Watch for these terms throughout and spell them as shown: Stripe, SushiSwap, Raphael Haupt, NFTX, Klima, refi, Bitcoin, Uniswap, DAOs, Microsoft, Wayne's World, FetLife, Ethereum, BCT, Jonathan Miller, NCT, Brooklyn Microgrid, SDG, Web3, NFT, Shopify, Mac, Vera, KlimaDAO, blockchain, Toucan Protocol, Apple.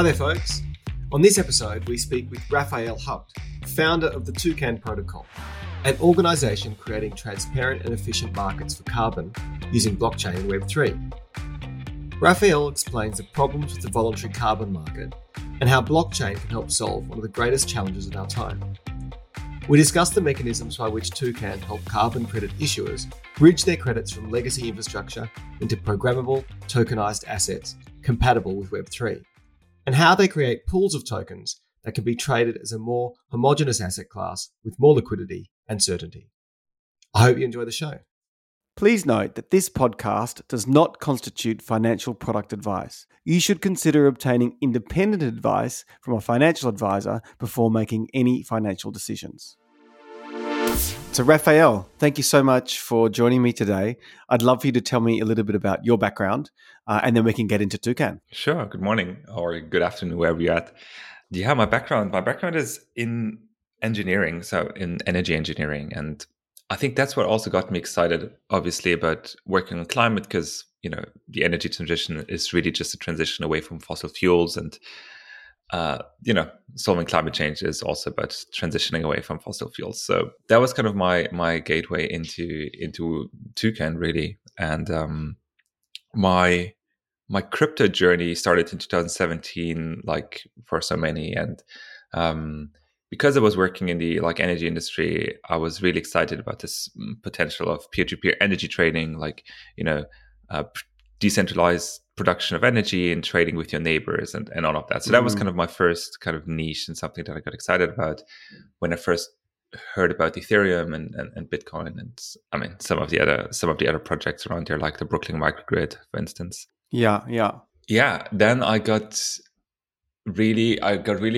Hi there, folks. On this episode, we speak with Raphael Haupt, founder of the Toucan Protocol, an organization creating transparent and efficient markets for carbon using blockchain and Web3. Raphael explains the problems with the voluntary carbon market and how blockchain can help solve one of the greatest challenges of our time. We discuss the mechanisms by which Toucan help carbon credit issuers bridge their credits from legacy infrastructure into programmable, tokenized assets compatible with Web3, and how they create pools of tokens that can be traded as a more homogeneous asset class with more liquidity and certainty. I hope you enjoy the show. Please note that this podcast does not constitute financial product advice. You should consider obtaining independent advice from a financial advisor before making any financial decisions. So Raphael, thank you so much for joining me today. I'd love for you to tell me a little bit about your background, and then we can get into Toucan. Sure. Good morning or good afternoon, wherever you're at. Yeah, my background is in engineering, so in energy engineering. And I think that's what also got me excited, obviously, about working on climate because, you know, the energy transition is really just a transition away from fossil fuels. And, you know, solving climate change is also about transitioning away from fossil fuels. So that was kind of my gateway into Toucan, really. And my crypto journey started in 2017, like for so many. And because I was working in the energy industry, I was really excited about this potential of peer-to-peer energy trading, decentralized production of energy and trading with your neighbors and all of that. So that was kind of my first kind of niche and something that I got excited about when I first heard about Ethereum and Bitcoin and I mean some of the other projects around there, like the Brooklyn Microgrid, for instance. Yeah. Then I got really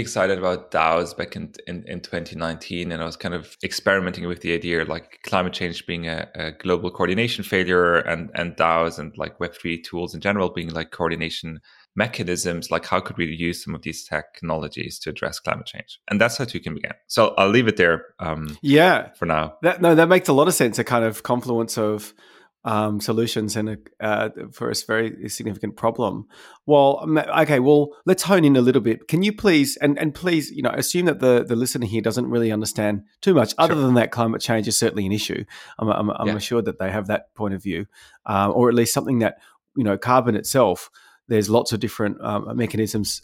excited about DAOs back in 2019, and I was kind of experimenting with the idea like climate change being a global coordination failure and DAOs and like Web3 tools in general being like coordination mechanisms. Like how could we use some of these technologies to address climate change? And that's how Toucan began. So I'll leave it there. For now. That makes a lot of sense. A kind of confluence of solutions and for a very significant problem. Well, okay. Well, let's hone in a little bit. Can you please please, you know, assume that the listener here doesn't really understand too much, other than that climate change is certainly an issue. I'm assured that they have that point of view, or at least something that, you know, carbon itself. There's lots of different mechanisms,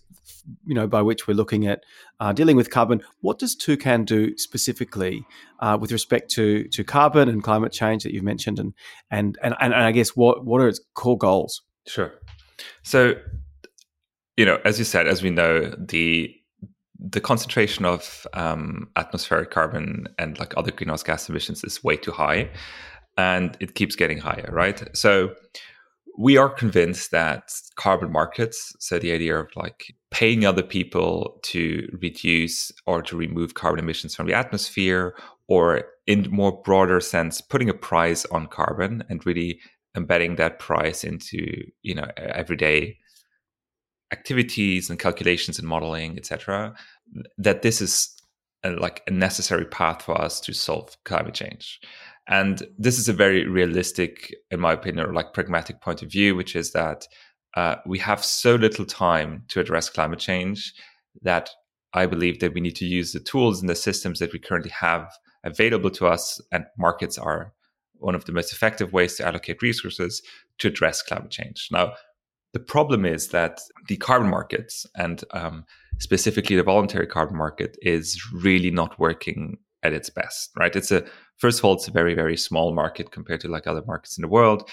you know, by which we're looking at dealing with carbon. What does Toucan do specifically with respect to carbon and climate change that you've mentioned, and I guess what are its core goals? Sure. So, you know, as you said, as we know, the concentration of atmospheric carbon and like other greenhouse gas emissions is way too high, and it keeps getting higher, right? So we are convinced that carbon markets, so the idea of like paying other people to reduce or to remove carbon emissions from the atmosphere, or in more broader sense, putting a price on carbon and really embedding that price into, you know, everyday activities and calculations and modeling, etc., that this is a necessary path for us to solve climate change. And this is a very realistic, in my opinion, or like pragmatic point of view, which is that we have so little time to address climate change that I believe that we need to use the tools and the systems that we currently have available to us, and markets are one of the most effective ways to allocate resources to address climate change. Now, the problem is that the carbon markets, and specifically the voluntary carbon market, is really not working at its best, right? First of all, it's a very, very small market compared to like other markets in the world,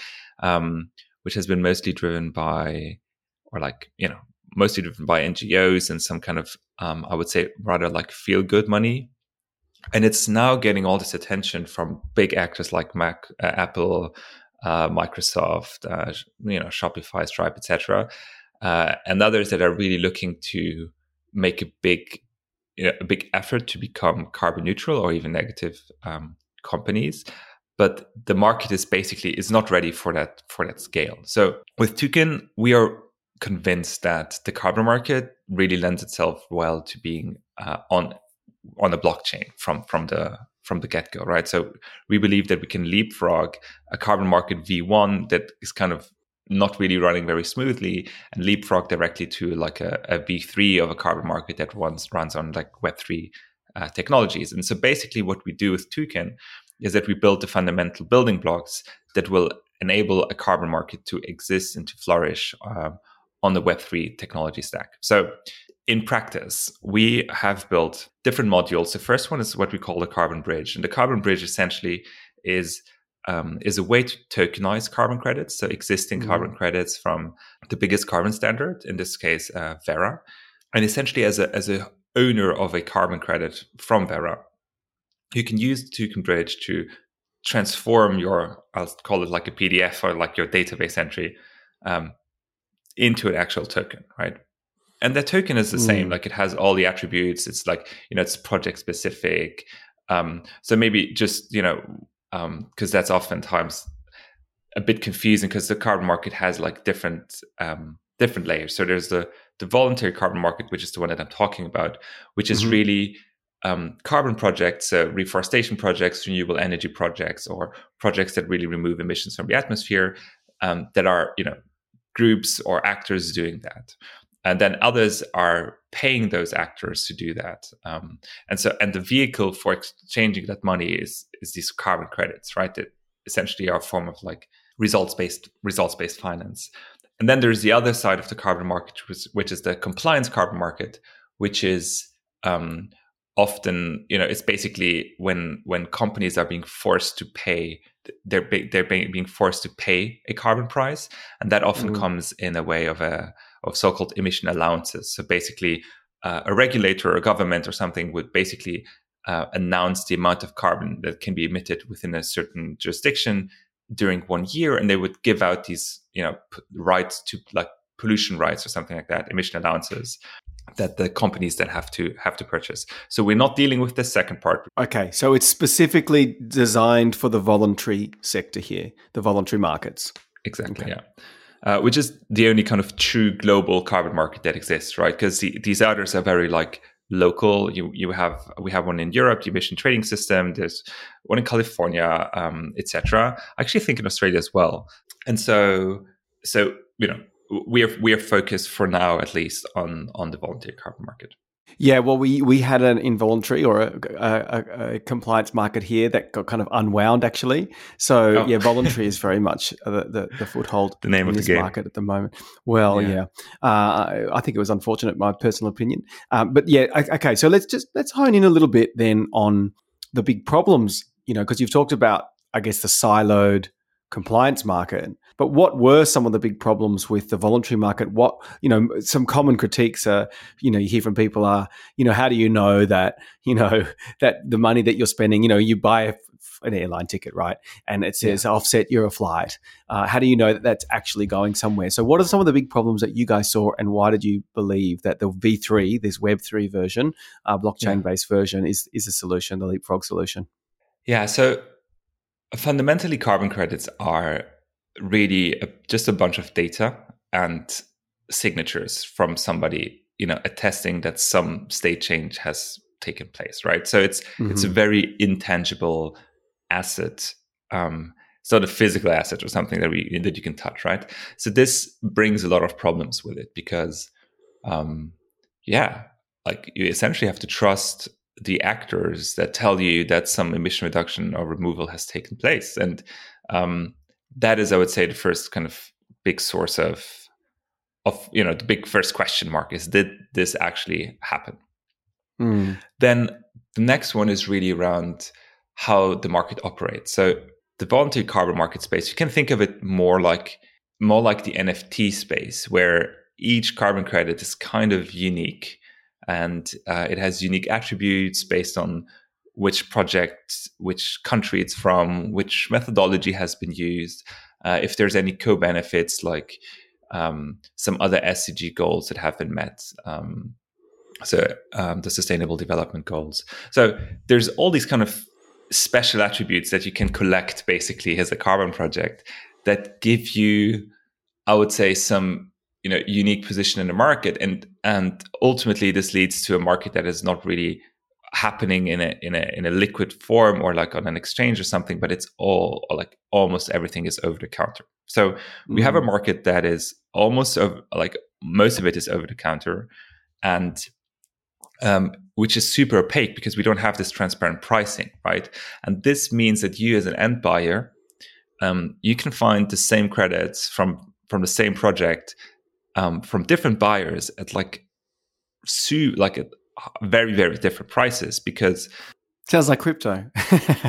which has been mostly driven by, NGOs and some kind of, I would say rather like feel good money. And it's now getting all this attention from big actors like Mac, Apple, Microsoft, Shopify, Stripe, etc., and others that are really looking to make a big effort to become carbon neutral or even negative companies, but the market is not ready for that scale. So with Toucan, we are convinced that the carbon market really lends itself well to being on a blockchain from the get-go, right? So we believe that we can leapfrog a carbon market V1 that is kind of not really running very smoothly, and leapfrog directly to like a V3 of a carbon market that runs on like Web3 technologies. And so basically what we do with Toucan is that we build the fundamental building blocks that will enable a carbon market to exist and to flourish on the Web3 technology stack. So in practice, we have built different modules. The first one is what we call the carbon bridge. And the carbon bridge essentially is a way to tokenize carbon credits, so existing carbon credits from the biggest carbon standard, in this case, Vera. And essentially as a owner of a carbon credit from Vera, you can use Toucan Bridge to transform your, I'll call it like a PDF or like your database entry, into an actual token, right? And the token is the same, like it has all the attributes. It's like, it's project specific. So maybe just, because that's oftentimes a bit confusing because the carbon market has like different layers. So there's the voluntary carbon market, which is the one that I'm talking about, which is really carbon projects, reforestation projects, renewable energy projects, or projects that really remove emissions from the atmosphere that are, groups or actors doing that. And then others are paying those actors to do that. And the vehicle for exchanging that money is these carbon credits, right? That essentially are a form of like results-based finance. And then there's the other side of the carbon market, which is the compliance carbon market, which is often, it's basically when companies are being forced to pay, they're being forced to pay a carbon price. And that often comes in a way of so-called emission allowances. So basically, a regulator or a government or something would basically announce the amount of carbon that can be emitted within a certain jurisdiction during 1 year, and they would give out these, rights to like pollution rights or something like that, emission allowances that the companies then have to purchase. So we're not dealing with the second part. Okay, so it's specifically designed for the voluntary sector here, the voluntary markets. Exactly. Okay. Yeah. Which is the only kind of true global carbon market that exists, right? Because these others are very like local. We have one in Europe, the emission trading system. There's one in California, etc. I actually think in Australia as well. And so we are focused for now at least on the voluntary carbon market. Yeah, well, we had an involuntary or a compliance market here that got kind of unwound, actually. So, yeah, voluntary is very much the foothold the name in of this the game. Market at the moment. Well, yeah. I think it was unfortunate, my personal opinion. But yeah, okay. So let's hone in a little bit then on the big problems, because you've talked about, I guess, the siloed compliance market. But what were some of the big problems with the voluntary market? What, some common critiques are, you hear from people are, how do you know that, that the money that you're spending, you buy an airline ticket, right? And it says offset your flight. How do you know that that's actually going somewhere? So what are some of the big problems that you guys saw, and why did you believe that the V3, this Web3 version, blockchain-based version is a solution, the leapfrog solution? Yeah, so fundamentally carbon credits are really just a bunch of data and signatures from somebody, attesting that some state change has taken place, right? So it's a very intangible asset. It's not a physical asset or something that you can touch, right? So this brings a lot of problems with it because, you essentially have to trust the actors that tell you that some emission reduction or removal has taken place. And, that is, I would say, the first kind of big source of the big first question mark is, did this actually happen? Then the next one is really around how the market operates. So the voluntary carbon market space, you can think of it more like the NFT space, where each carbon credit is kind of unique, and it has unique attributes based on which project, which country it's from, which methodology has been used, if there's any co-benefits like some other SDG goals that have been met, the Sustainable Development Goals. So there's all these kind of special attributes that you can collect basically as a carbon project that give you, I would say, some unique position in the market, and ultimately this leads to a market that is not really happening in a liquid form or like on an exchange or something, but it's all like almost everything is over the counter. So we have a market that is almost most of it is over the counter, and which is super opaque because we don't have this transparent pricing, right? And this means that you as an end buyer, you can find the same credits from the same project from different buyers at at very, very different prices because... Sounds like crypto.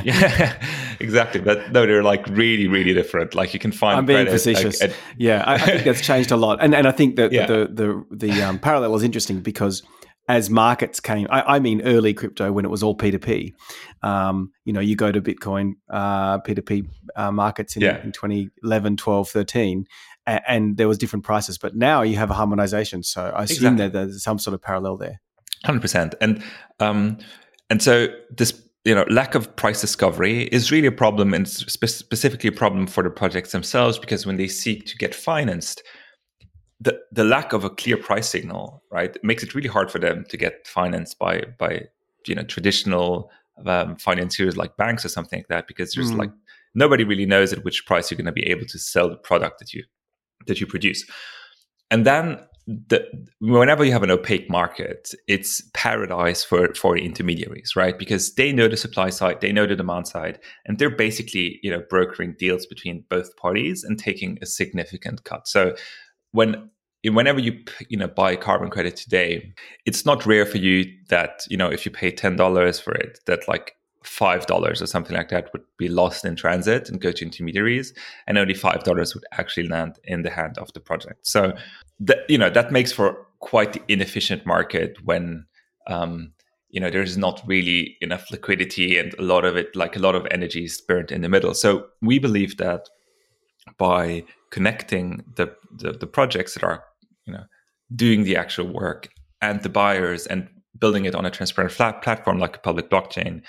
Yeah, exactly. But no, they're like really, really different. Like you can find... I'm being facetious. I think that's changed a lot. And I think that the parallel is interesting because... As markets came, I mean early crypto when it was all P2P, you go to Bitcoin P2P markets in 2011, 12, 13, and there was different prices. But now you have a harmonization. So I assume that there's some sort of parallel there. 100%. And so this lack of price discovery is really a problem, and specifically a problem for the projects themselves, because when they seek to get financed, the lack of a clear price signal, right, makes it really hard for them to get financed by traditional financiers like banks or something like that, because there's nobody really knows at which price you're going to be able to sell the product that you produce. And then whenever you have an opaque market, it's paradise for the intermediaries, right? Because they know the supply side, they know the demand side, and they're basically brokering deals between both parties and taking a significant cut. So whenever you buy carbon credit today, it's not rare for you that if you pay $10 for it, that like $5 or something like that would be lost in transit and go to intermediaries, and only $5 would actually land in the hand of the project. So that makes for quite the inefficient market when there's not really enough liquidity and a lot of energy is burnt in the middle. So we believe that by connecting the projects that are doing the actual work and the buyers and building it on a transparent flat platform like a public blockchain,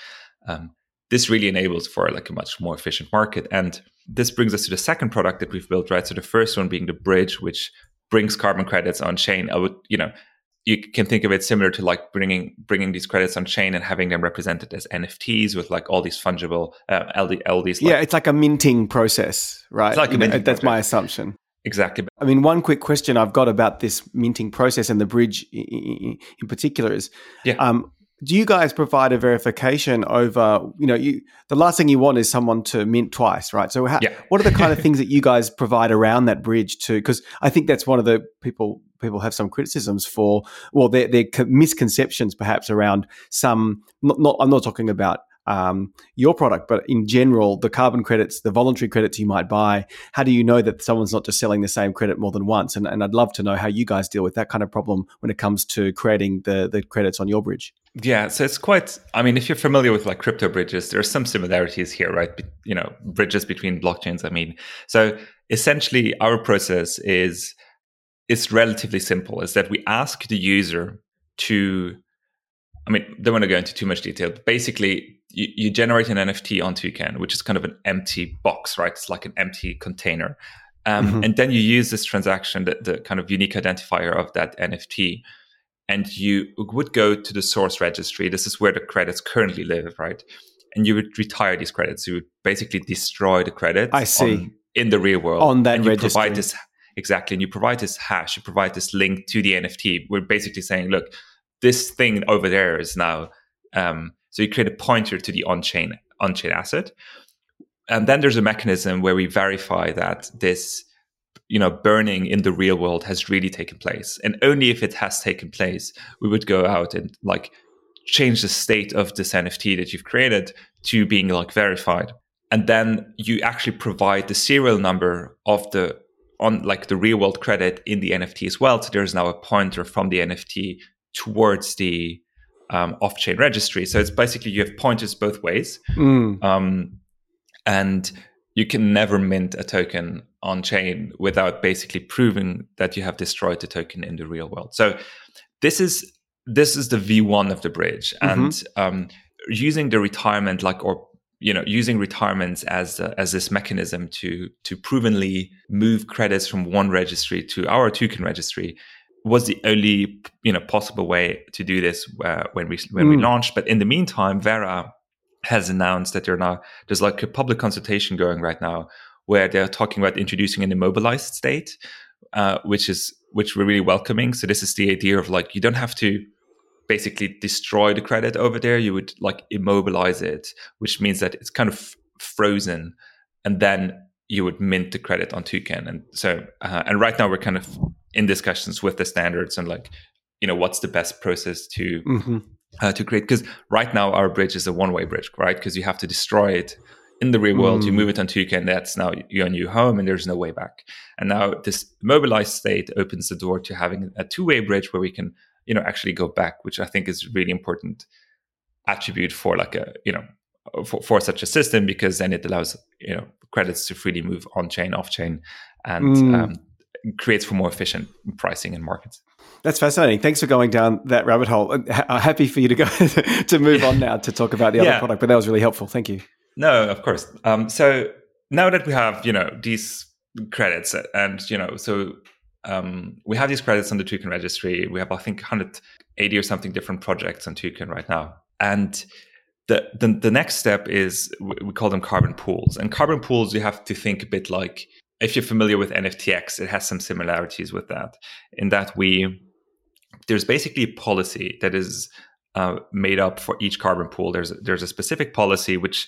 this really enables for like a much more efficient market. And this brings us to the second product that we've built, right? So the first one being the bridge, which brings carbon credits on chain. You can think of it similar to like bringing these credits on chain and having them represented as NFTs with like all these fungible LDs. It's like a minting process, right? It's like a minting that's process. My assumption. Exactly. I mean, one quick question I've got about this minting process and the bridge in particular is, do you guys provide a verification over, the last thing you want is someone to mint twice, right? So what are the kind of things that you guys provide around that bridge to? Because I think that's one of the people have some criticisms for, well, their misconceptions perhaps around some, I'm not talking about your product, but in general, the carbon credits, the voluntary credits you might buy, how do you know that someone's not just selling the same credit more than once? And I'd love to know how you guys deal with that kind of problem when it comes to creating the credits on your bridge. Yeah, so it's quite, if you're familiar with like crypto bridges, there are some similarities here, right? Bridges between blockchains, So essentially our process is, it's relatively simple, is that we ask the user to, don't want to go into too much detail, but basically you generate an NFT on Toucan, which is kind of an empty box, right? It's like an empty container. And then you use this transaction, the kind of unique identifier of that NFT, and you would go to the source registry. This is where the credits currently live, right? And you would retire these credits. You would basically destroy the credits in the real world. On that and registry. And you provide this hash, you provide this link to the NFT. We're basically saying, look, this thing over there is now, so you create a pointer to the on-chain asset. And then there's a mechanism where we verify that this, burning in the real world has really taken place. And only if it has taken place, we would go out and like change the state of this NFT that you've created to being like verified. And then you actually provide the serial number of the real world credit in the NFT as well. So there's now a pointer from the NFT towards the off-chain registry. So it's basically you have pointers both ways. And you can never mint a token on-chain without basically proving that you have destroyed the token in the real world. So this is the V1 of the bridge. And using the retirement using retirements as this mechanism to provenly move credits from one registry to our token registry was the only, you know, possible way to do this when we launched. But in the meantime, Vera has announced that there's like a public consultation going right now where they're talking about introducing an immobilized state, which we're really welcoming. So this is the idea of like, you don't have to basically destroy the credit over there. You would like immobilize it, which means that it's kind of frozen, and then you would mint the credit on Toucan. And so, and right now we're kind of in discussions with the standards and like, you know, what's the best process to create? Because right now our bridge is a one-way bridge, right? Because you have to destroy it in the real world, you move it on Toucan, that's now your new home and there's no way back. And now this immobilized state opens the door to having a two-way bridge where we can, you know, actually go back, which I think is a really important attribute for like a, you know, for such a system, because then it allows, you know, credits to freely move on chain, off chain, and creates for more efficient pricing and markets. That's fascinating. Thanks for going down that rabbit hole. I'm happy for you to go to move on now to talk about the other product, but that was really helpful. Thank you. No, of course. So now that we have, you know, these credits and, you know, so we have these credits on the Toucan registry. We have, I think, 180 or something different projects on Toucan right now. And the next step is, we call them carbon pools. And carbon pools, you have to think a bit like, if you're familiar with NFTX, it has some similarities with that, in that there's basically a policy that is made up for each carbon pool. There's a specific policy, which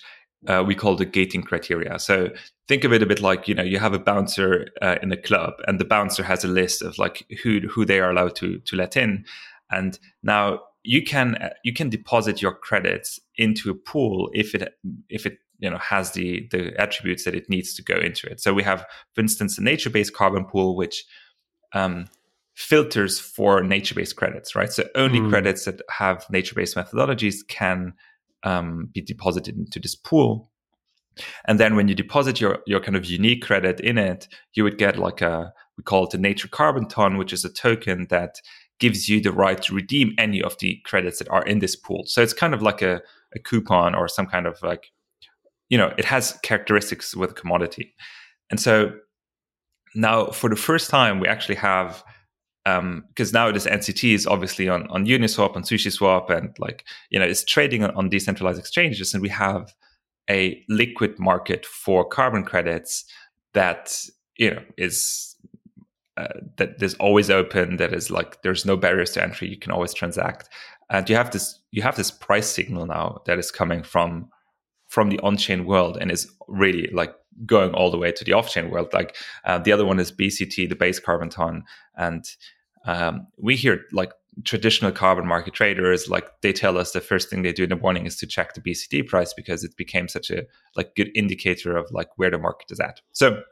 we call the gating criteria. So think of it a bit like, you know, you have a bouncer in a club, and the bouncer has a list of like who they are allowed to let in. And now you can deposit your credits into a pool if it you know, has the attributes that it needs to go into it. So we have, for instance, a nature-based carbon pool, which filters for nature-based credits, right? So only credits that have nature-based methodologies can be deposited into this pool. And then when you deposit your kind of unique credit in it, you would get like we call it a nature carbon ton, which is a token that gives you the right to redeem any of the credits that are in this pool. So it's kind of like a coupon or some kind of like, you know, it has characteristics with commodity. And so now for the first time, we actually have, because now this NCT is obviously on Uniswap, on SushiSwap, and like, you know, it's trading on decentralized exchanges. And we have a liquid market for carbon credits that, you know, that is always open, that is like, there's no barriers to entry. You can always transact. And you have this price signal now that is coming from the on-chain world and is really like going all the way to the off-chain world. Like the other one is BCT, the base carbon ton. And we hear like traditional carbon market traders, like they tell us the first thing they do in the morning is to check the BCT price because it became such a like good indicator of like where the market is at. So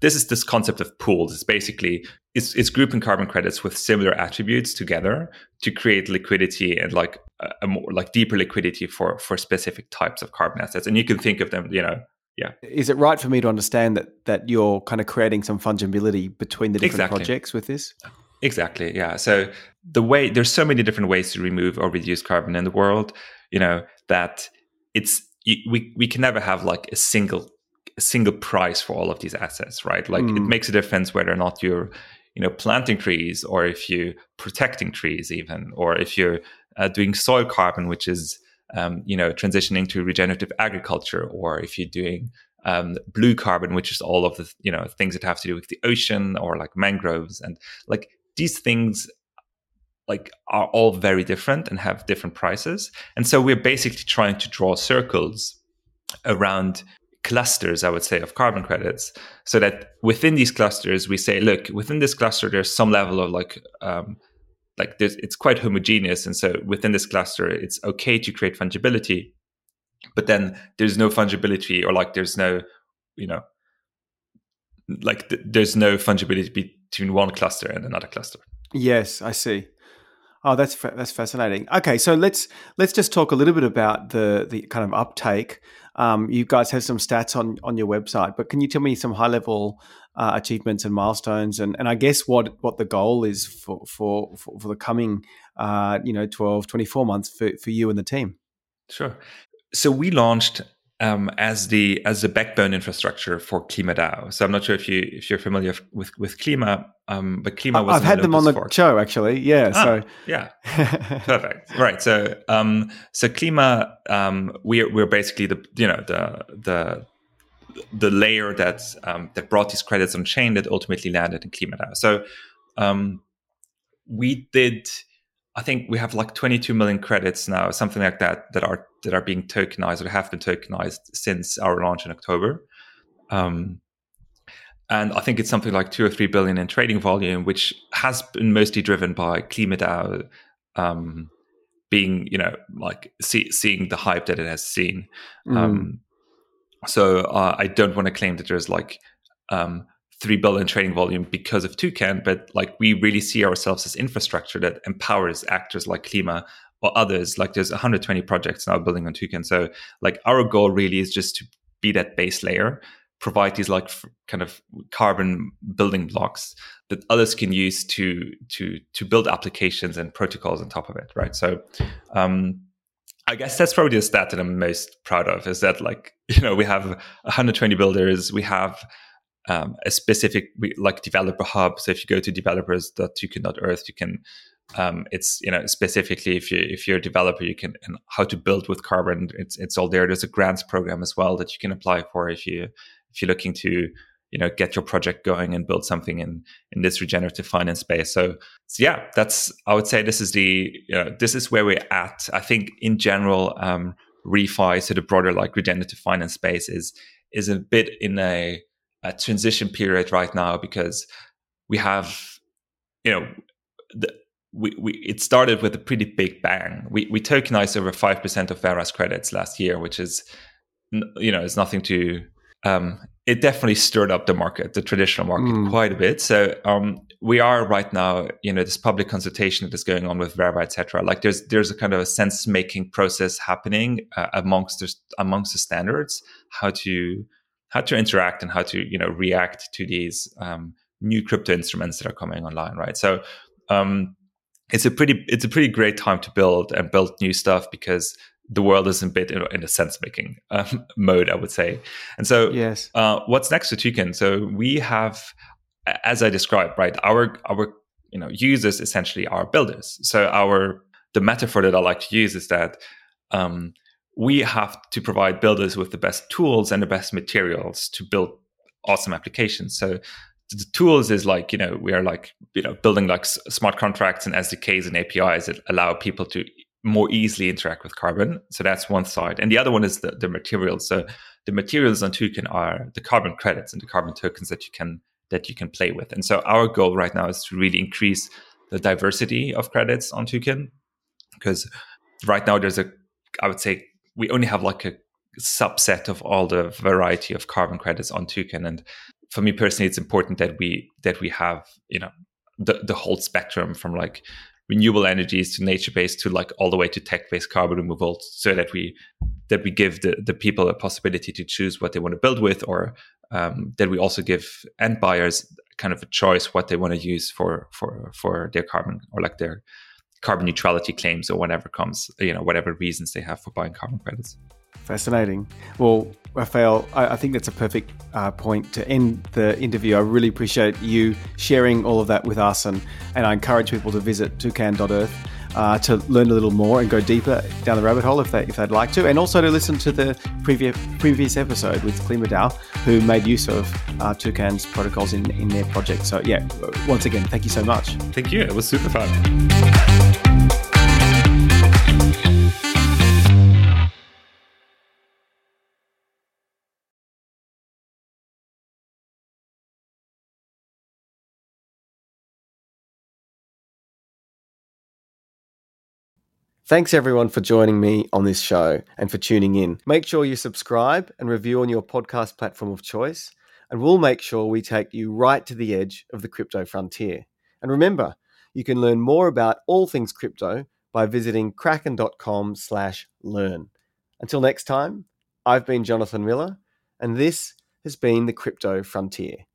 this is this concept of pools. It's basically, it's grouping carbon credits with similar attributes together to create liquidity and like a more like deeper liquidity for specific types of carbon assets. And you can think of them, you know, yeah. Is it right for me to understand that you're kind of creating some fungibility between the different projects with this? Exactly, yeah. So there's so many different ways to remove or reduce carbon in the world, you know, that we can never have like a single price for all of these assets, right? Like it makes a difference whether or not you're, you know, planting trees or if you're protecting trees even, or if you're doing soil carbon, which is, you know, transitioning to regenerative agriculture, or if you're doing blue carbon, which is all of the, you know, things that have to do with the ocean or like mangroves. And like these things like are all very different and have different prices. And so we're basically trying to draw circles around clusters, I would say, of carbon credits, so that within these clusters we say, look, within this cluster there's some level of like it's quite homogeneous, and so within this cluster it's okay to create fungibility, but then there's no fungibility, or like there's no, you know, like there's no fungibility between one cluster and another cluster. Yes, I see. Oh, that's fascinating. Okay, so let's just talk a little bit about the kind of uptake. You guys have some stats on your website, but can you tell me some high-level achievements and milestones, and I guess what the goal is for the coming 12, 24 months for you and the team? Sure. So we launched as the backbone infrastructure for KlimaDAO. So I'm not sure if you're familiar with Klima, but Klima was. I've had them on the show actually. Yeah. Perfect. Right. So Klima, we're basically the layer that brought these credits on chain that ultimately landed in KlimaDAO. So I think we have like 22 million credits now, something like that are being tokenized or have been tokenized since our launch in October. And I think it's something like 2 or 3 billion in trading volume, which has been mostly driven by KlimaDAO being, seeing the hype that it has seen. Mm. So I don't want to claim that there's 3 billion trading volume because of Toucan, but we really see ourselves as infrastructure that empowers actors like Klima or others. There's 120 projects now building on Toucan. So our goal really is just to be that base layer, provide these kind of carbon building blocks that others can use to build applications and protocols on top of it. Right. So, I guess that's probably the stat that I'm most proud of is that we have 120 builders. We have a specific developer hub. So if you go to developers.toucan.earth, you can it's specifically if you're a developer, you can and how to build with carbon. It's all there. There's a grants program as well that you can apply for if you're looking to get your project going and build something in this regenerative finance space. So yeah, that's I would say this is the this is where we're at. I think in general, refi, so the broader regenerative finance space is a bit in a transition period right now because we have, it started with a pretty big bang. We tokenized over 5% of Vera's credits last year, which is, it's nothing to, it definitely stirred up the market, the traditional market quite a bit. So we are right now, this public consultation that is going on with Vera, et cetera. There's a kind of a sense making process happening amongst the standards, how to interact and how to react to these new crypto instruments that are coming online, right? So it's a pretty great time to build new stuff because the world is a bit in a sense making mode, I would say. And so, yes. What's next to Toucan? So we have, as I described, right, our users essentially are builders. So the metaphor that I like to use is that. We have to provide builders with the best tools and the best materials to build awesome applications. So the tools is we are building smart contracts and SDKs and APIs that allow people to more easily interact with carbon. So that's one side. And the other one is the materials. So the materials on Toucan are the carbon credits and the carbon tokens that you can play with. And so our goal right now is to really increase the diversity of credits on Toucan, because right now we only have a subset of all the variety of carbon credits on Toucan, and for me personally, it's important that we have the whole spectrum from renewable energies to nature-based to all the way to tech-based carbon removal, so that we give the people a possibility to choose what they want to build with, or that we also give end buyers kind of a choice what they want to use for their carbon or their carbon neutrality claims or whatever comes, whatever reasons they have for buying carbon credits. Fascinating. Well, Raphael, I think that's a perfect point to end the interview. I really appreciate you sharing all of that with us, and I encourage people to visit toucan.earth to learn a little more and go deeper down the rabbit hole if they'd like to, and also to listen to the previous episode with KlimaDAO, who made use of Toucan's protocols in their project. So yeah, once again, thank you so much. Thank you. It was super fun. Thanks everyone for joining me on this show and for tuning in. Make sure you subscribe and review on your podcast platform of choice, and we'll make sure we take you right to the edge of the crypto frontier. And remember, you can learn more about all things crypto by visiting kraken.com/learn. Until next time, I've been Jonathan Miller, and this has been the Crypto Frontier.